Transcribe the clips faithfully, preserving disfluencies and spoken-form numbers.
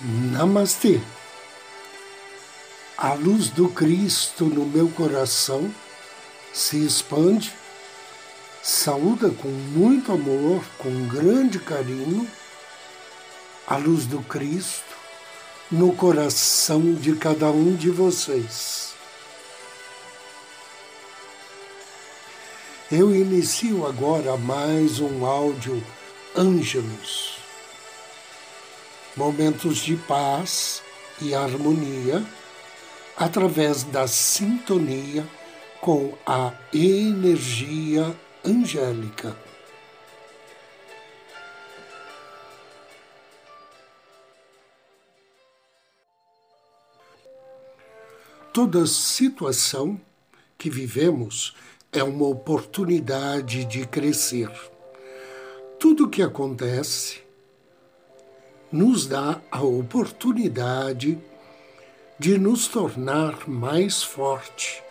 Namastê. A luz do Cristo no meu coração se expande, saúda com muito amor, com grande carinho, a luz do Cristo no coração de cada um de vocês. Eu inicio agora mais um áudio Ângelus. Momentos de paz e harmonia através da sintonia com a energia angélica. Toda situação que vivemos é uma oportunidade de crescer. Tudo que acontece nos dá a oportunidade de nos tornar mais forte,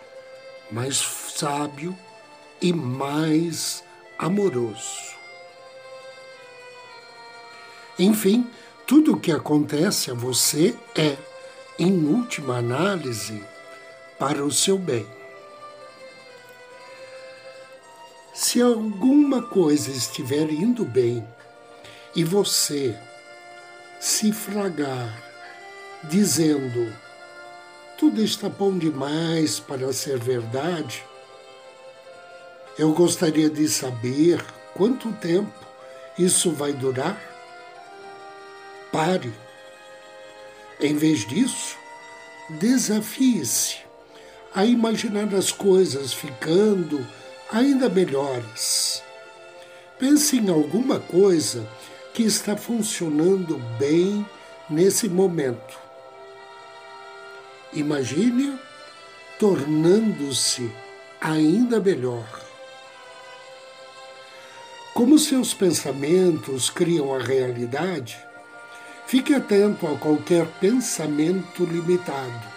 mais sábio e mais amoroso. Enfim, tudo o que acontece a você é, em última análise, para o seu bem. Se alguma coisa estiver indo bem e você se fragar dizendo tudo está bom demais para ser verdade, eu gostaria de saber quanto tempo isso vai durar. Pare. Em vez disso, desafie-se a imaginar as coisas ficando ainda melhores. Pense em alguma coisa que está funcionando bem nesse momento. Imagine-a tornando-se ainda melhor. Como seus pensamentos criam a realidade, fique atento a qualquer pensamento limitado.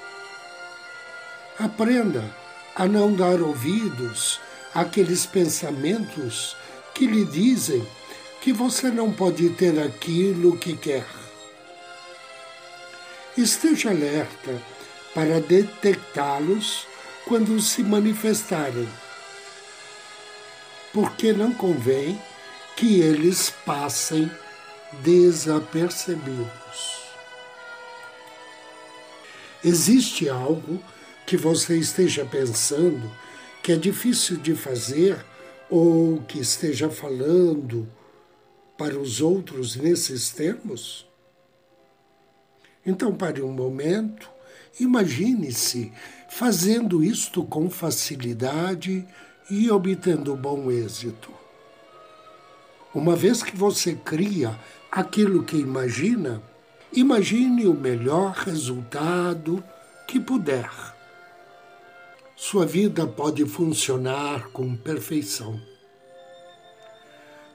Aprenda a não dar ouvidos àqueles pensamentos que lhe dizem que você não pode ter aquilo que quer. Esteja alerta para detectá-los quando se manifestarem, porque não convém que eles passem desapercebidos. Existe algo que você esteja pensando que é difícil de fazer ou que esteja falando para os outros nesses termos? Então, pare um momento, imagine-se fazendo isto com facilidade e obtendo bom êxito. Uma vez que você cria aquilo que imagina, imagine o melhor resultado que puder. Sua vida pode funcionar com perfeição.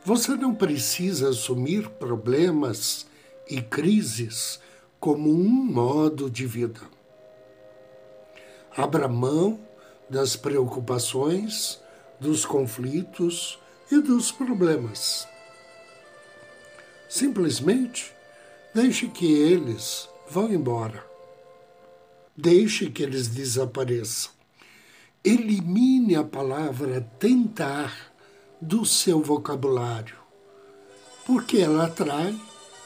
Você não precisa assumir problemas e crises como um modo de vida. Abra mão das preocupações, dos conflitos e dos problemas. Simplesmente deixe que eles vão embora. Deixe que eles desapareçam. Elimine a palavra tentar do seu vocabulário, porque ela atrai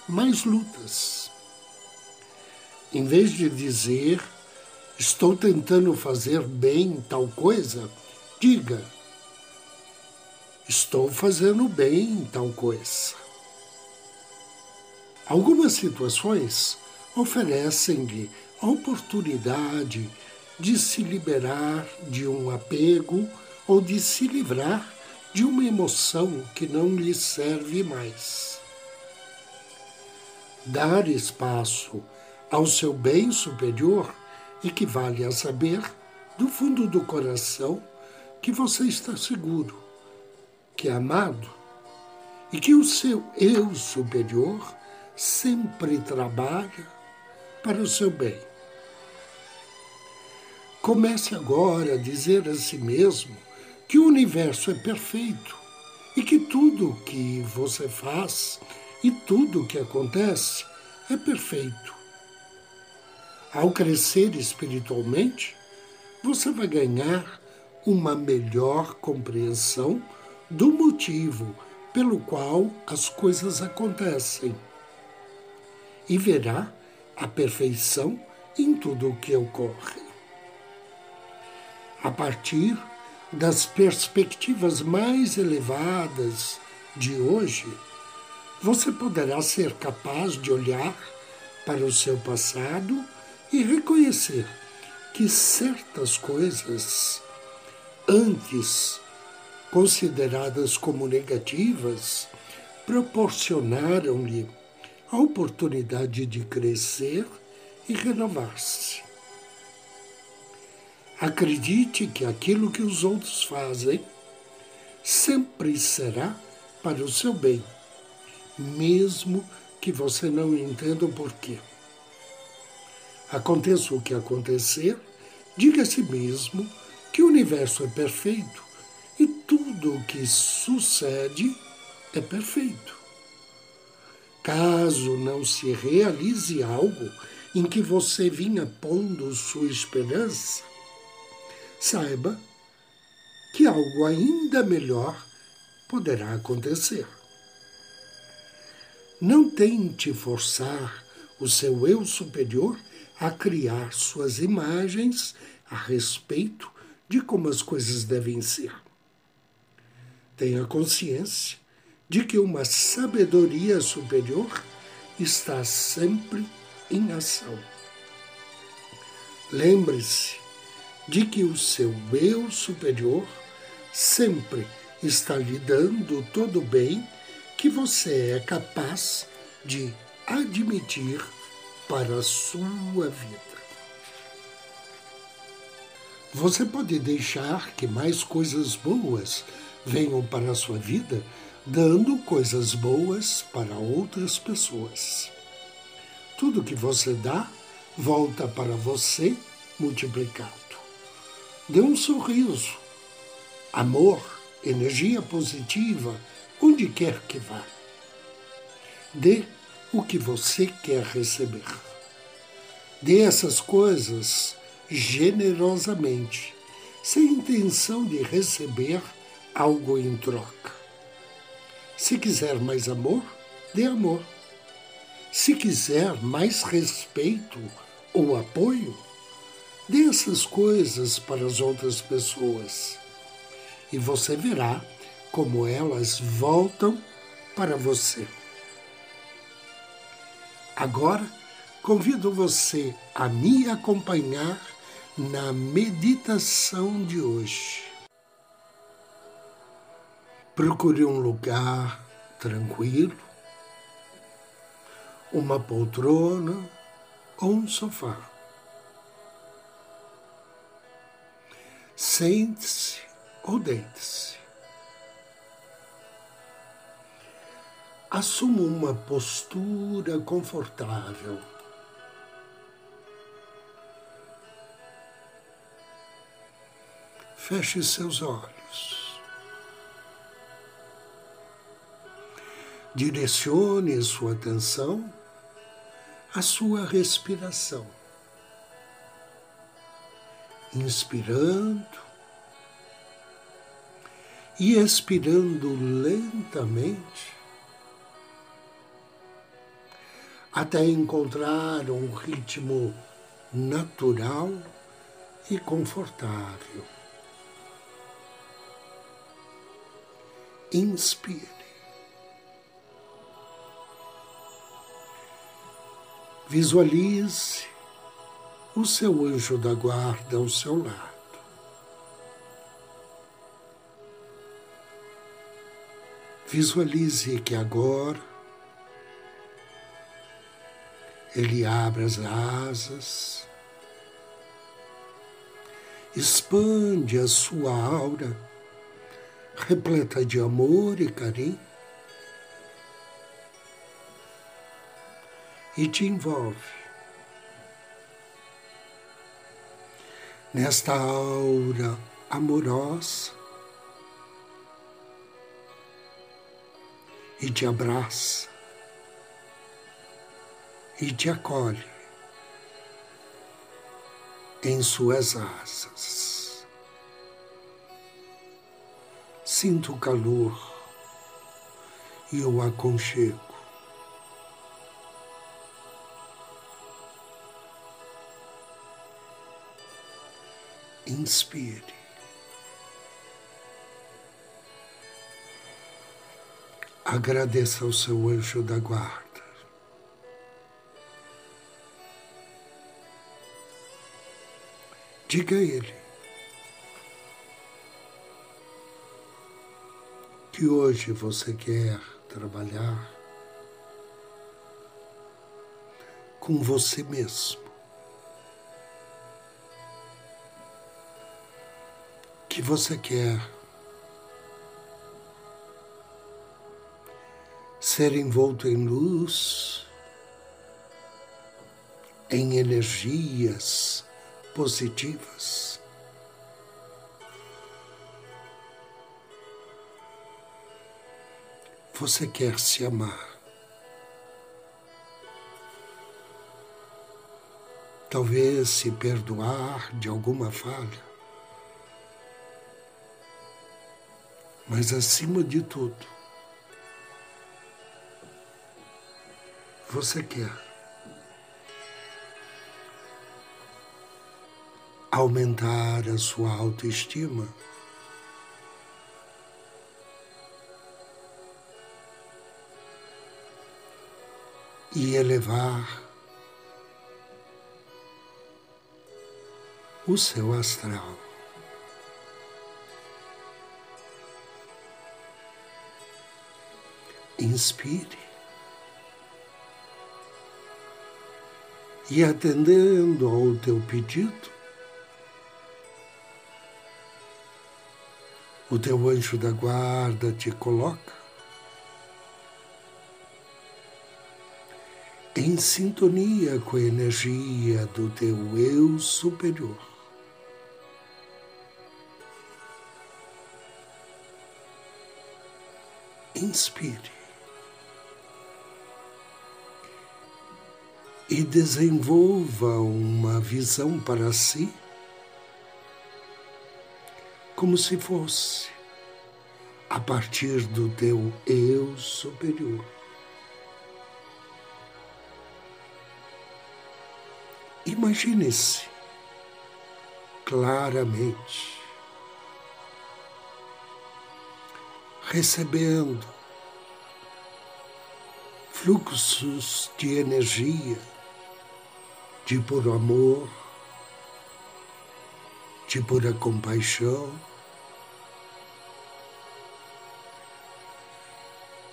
mais lutas. Em vez de dizer, estou tentando fazer bem tal coisa, diga, estou fazendo bem tal coisa. Algumas situações oferecem-lhe a oportunidade de se liberar de um apego ou de se livrar de uma emoção que não lhe serve mais. Dar espaço ao seu bem superior equivale a saber, do fundo do coração, que você está seguro, que é amado e que o seu eu superior sempre trabalha para o seu bem. Comece agora a dizer a si mesmo que o universo é perfeito e que tudo que você faz e tudo que acontece é perfeito. Ao crescer espiritualmente, você vai ganhar uma melhor compreensão do motivo pelo qual as coisas acontecem e verá a perfeição em tudo o que ocorre. A partir das perspectivas mais elevadas de hoje, você poderá ser capaz de olhar para o seu passado e reconhecer que certas coisas, antes consideradas como negativas, proporcionaram-lhe a oportunidade de crescer e renovar-se. Acredite que aquilo que os outros fazem sempre será para o seu bem, mesmo que você não entenda o porquê. Aconteça o que acontecer, diga a si mesmo que o universo é perfeito e tudo o que sucede é perfeito. Caso não se realize algo em que você vinha pondo sua esperança, saiba que algo ainda melhor poderá acontecer. Não tente forçar o seu eu superior a criar suas imagens a respeito de como as coisas devem ser. Tenha consciência de que uma sabedoria superior está sempre em ação. Lembre-se de que o seu eu superior sempre está lhe dando todo o bem que você é capaz de admitir para a sua vida. Você pode deixar que mais coisas boas venham para a sua vida, dando coisas boas para outras pessoas. Tudo que você dá volta para você multiplicado. Dê um sorriso, amor, energia positiva, onde quer que vá. Dê o que você quer receber. Dê essas coisas generosamente, sem intenção de receber algo em troca. Se quiser mais amor, dê amor. Se quiser mais respeito ou apoio, dê essas coisas para as outras pessoas. E você verá como elas voltam para você. Agora, convido você a me acompanhar na meditação de hoje. Procure um lugar tranquilo, uma poltrona ou um sofá. Sente-se ou deite-se. Assuma uma postura confortável. Feche seus olhos. Direcione sua atenção à sua respiração, inspirando e expirando lentamente, até encontrar um ritmo natural e confortável. Inspire. Visualize o seu anjo da guarda ao seu lado. Visualize que agora ele abre as asas, expande a sua aura, repleta de amor e carinho, e te envolve. Nesta aura amorosa, e te abraça, e te acolhe, em suas asas. Sinto o calor e o aconchego. Inspire. Agradeça ao seu anjo da guarda. Diga a ele que hoje você quer trabalhar com você mesmo, que você quer ser envolto em luz, em energias positivas. Você quer se amar. Talvez se perdoar de alguma falha. Mas acima de tudo, você quer aumentar a sua autoestima, e elevar o seu astral. Inspire e, atendendo ao teu pedido, o teu anjo da guarda te coloca em sintonia com a energia do teu eu superior. Inspire e desenvolva uma visão para si, como se fosse a partir do teu eu superior. Imagine-se claramente recebendo fluxos de energia, de puro amor, de pura compaixão,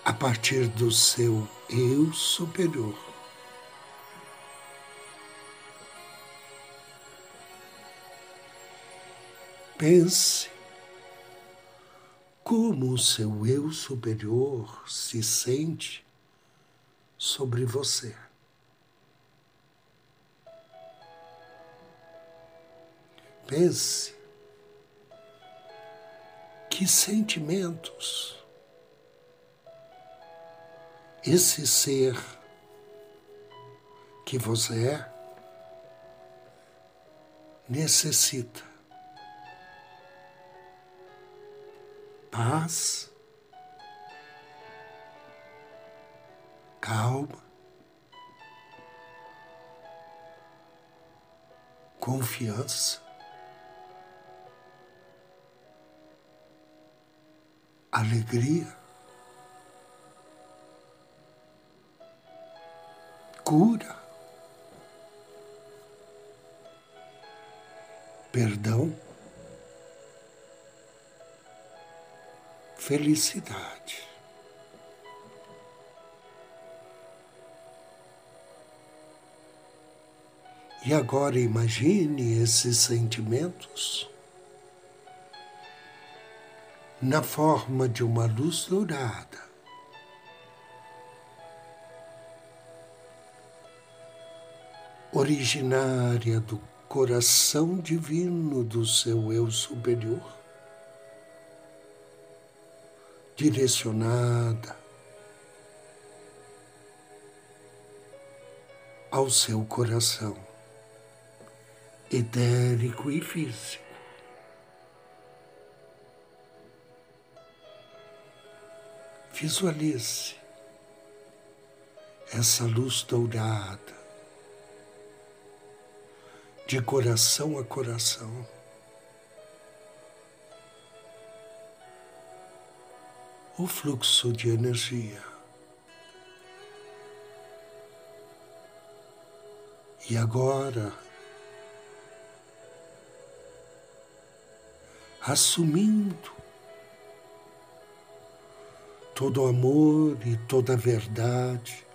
a partir do seu eu superior. Pense como o seu eu superior se sente sobre você. Pense que sentimentos esse ser que você é necessita: paz, calma, confiança, alegria, cura, perdão, felicidade. E agora imagine esses sentimentos na forma de uma luz dourada, originária do coração divino do seu eu superior, direcionada ao seu coração etérico e físico. Visualize essa luz dourada de coração a coração, o fluxo de energia. E agora, assumindo todo o amor e toda a verdade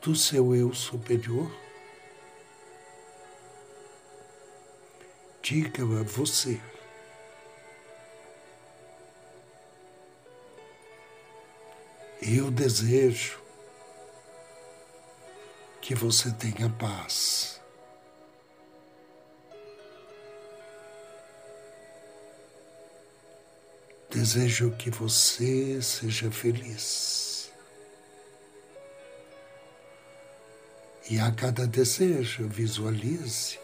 do seu eu superior, diga a você: eu desejo que você tenha paz. Desejo que você seja feliz. E a cada desejo, visualize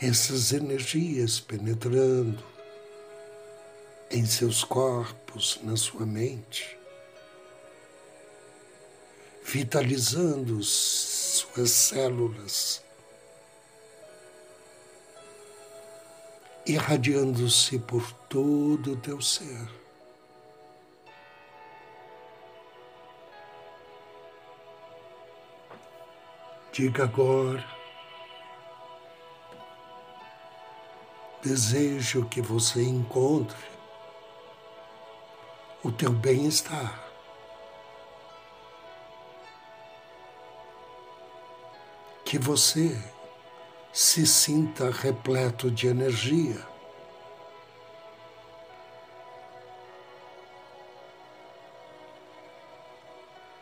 essas energias penetrando em seus corpos, na sua mente, vitalizando suas células, irradiando-se por todo o teu ser. Diga agora: desejo que você encontre o teu bem-estar. Que você se sinta repleto de energia.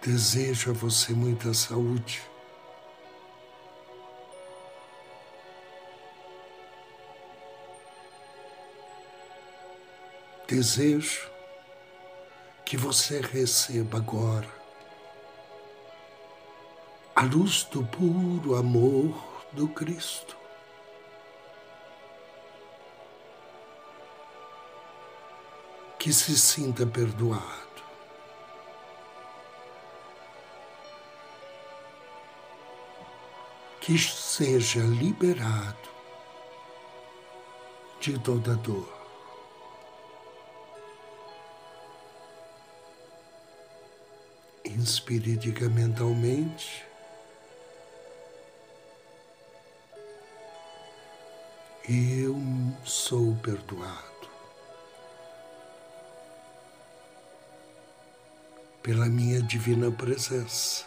Desejo a você muita saúde. Desejo que você receba agora a luz do puro amor do Cristo. Que se sinta perdoado. Que seja liberado de toda dor. Inspire, diga mentalmente: eu sou perdoado pela minha divina presença,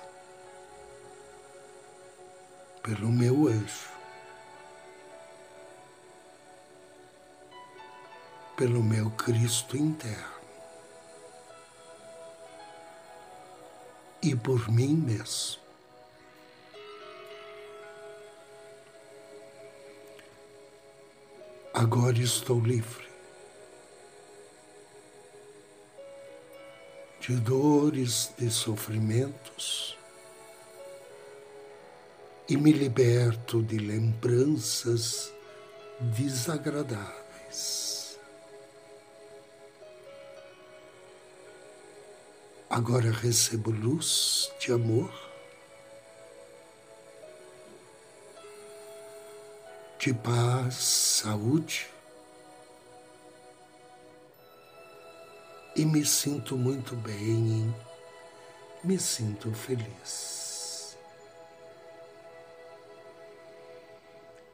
pelo meu anjo, pelo meu Cristo interno e por mim mesmo. Agora estou livre de dores, de sofrimentos, e me liberto de lembranças desagradáveis. Agora recebo luz de amor, de paz, saúde, e me sinto muito bem, me sinto feliz.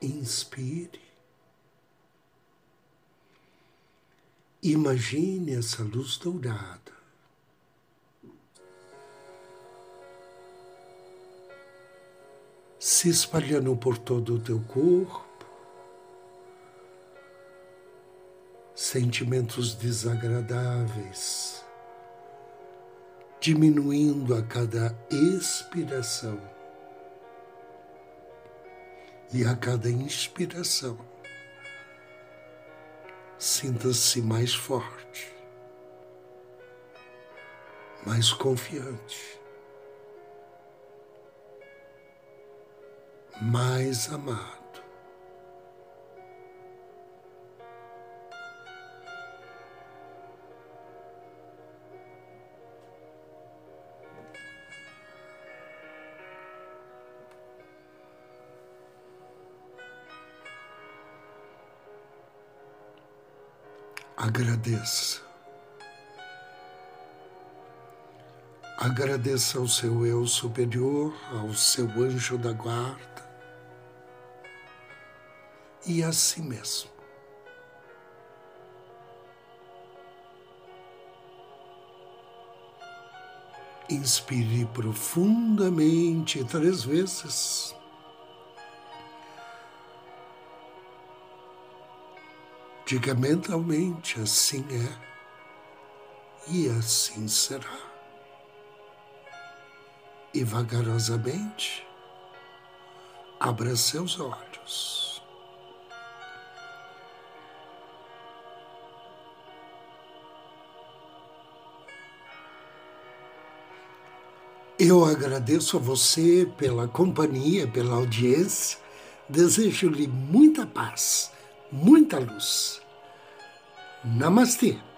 Inspire, imagine essa luz dourada se espalhando por todo o teu corpo. Sentimentos desagradáveis diminuindo a cada expiração e a cada inspiração. Sinta-se mais forte, mais confiante, mais amado. Agradeça. Agradeça ao seu eu superior, ao seu anjo da guarda e a si mesmo. Inspire profundamente três vezes. Diga mentalmente, assim é e assim será. E vagarosamente, abra seus olhos. Eu agradeço a você pela companhia, pela audiência. Desejo-lhe muita paz. Muita luz. Namastê.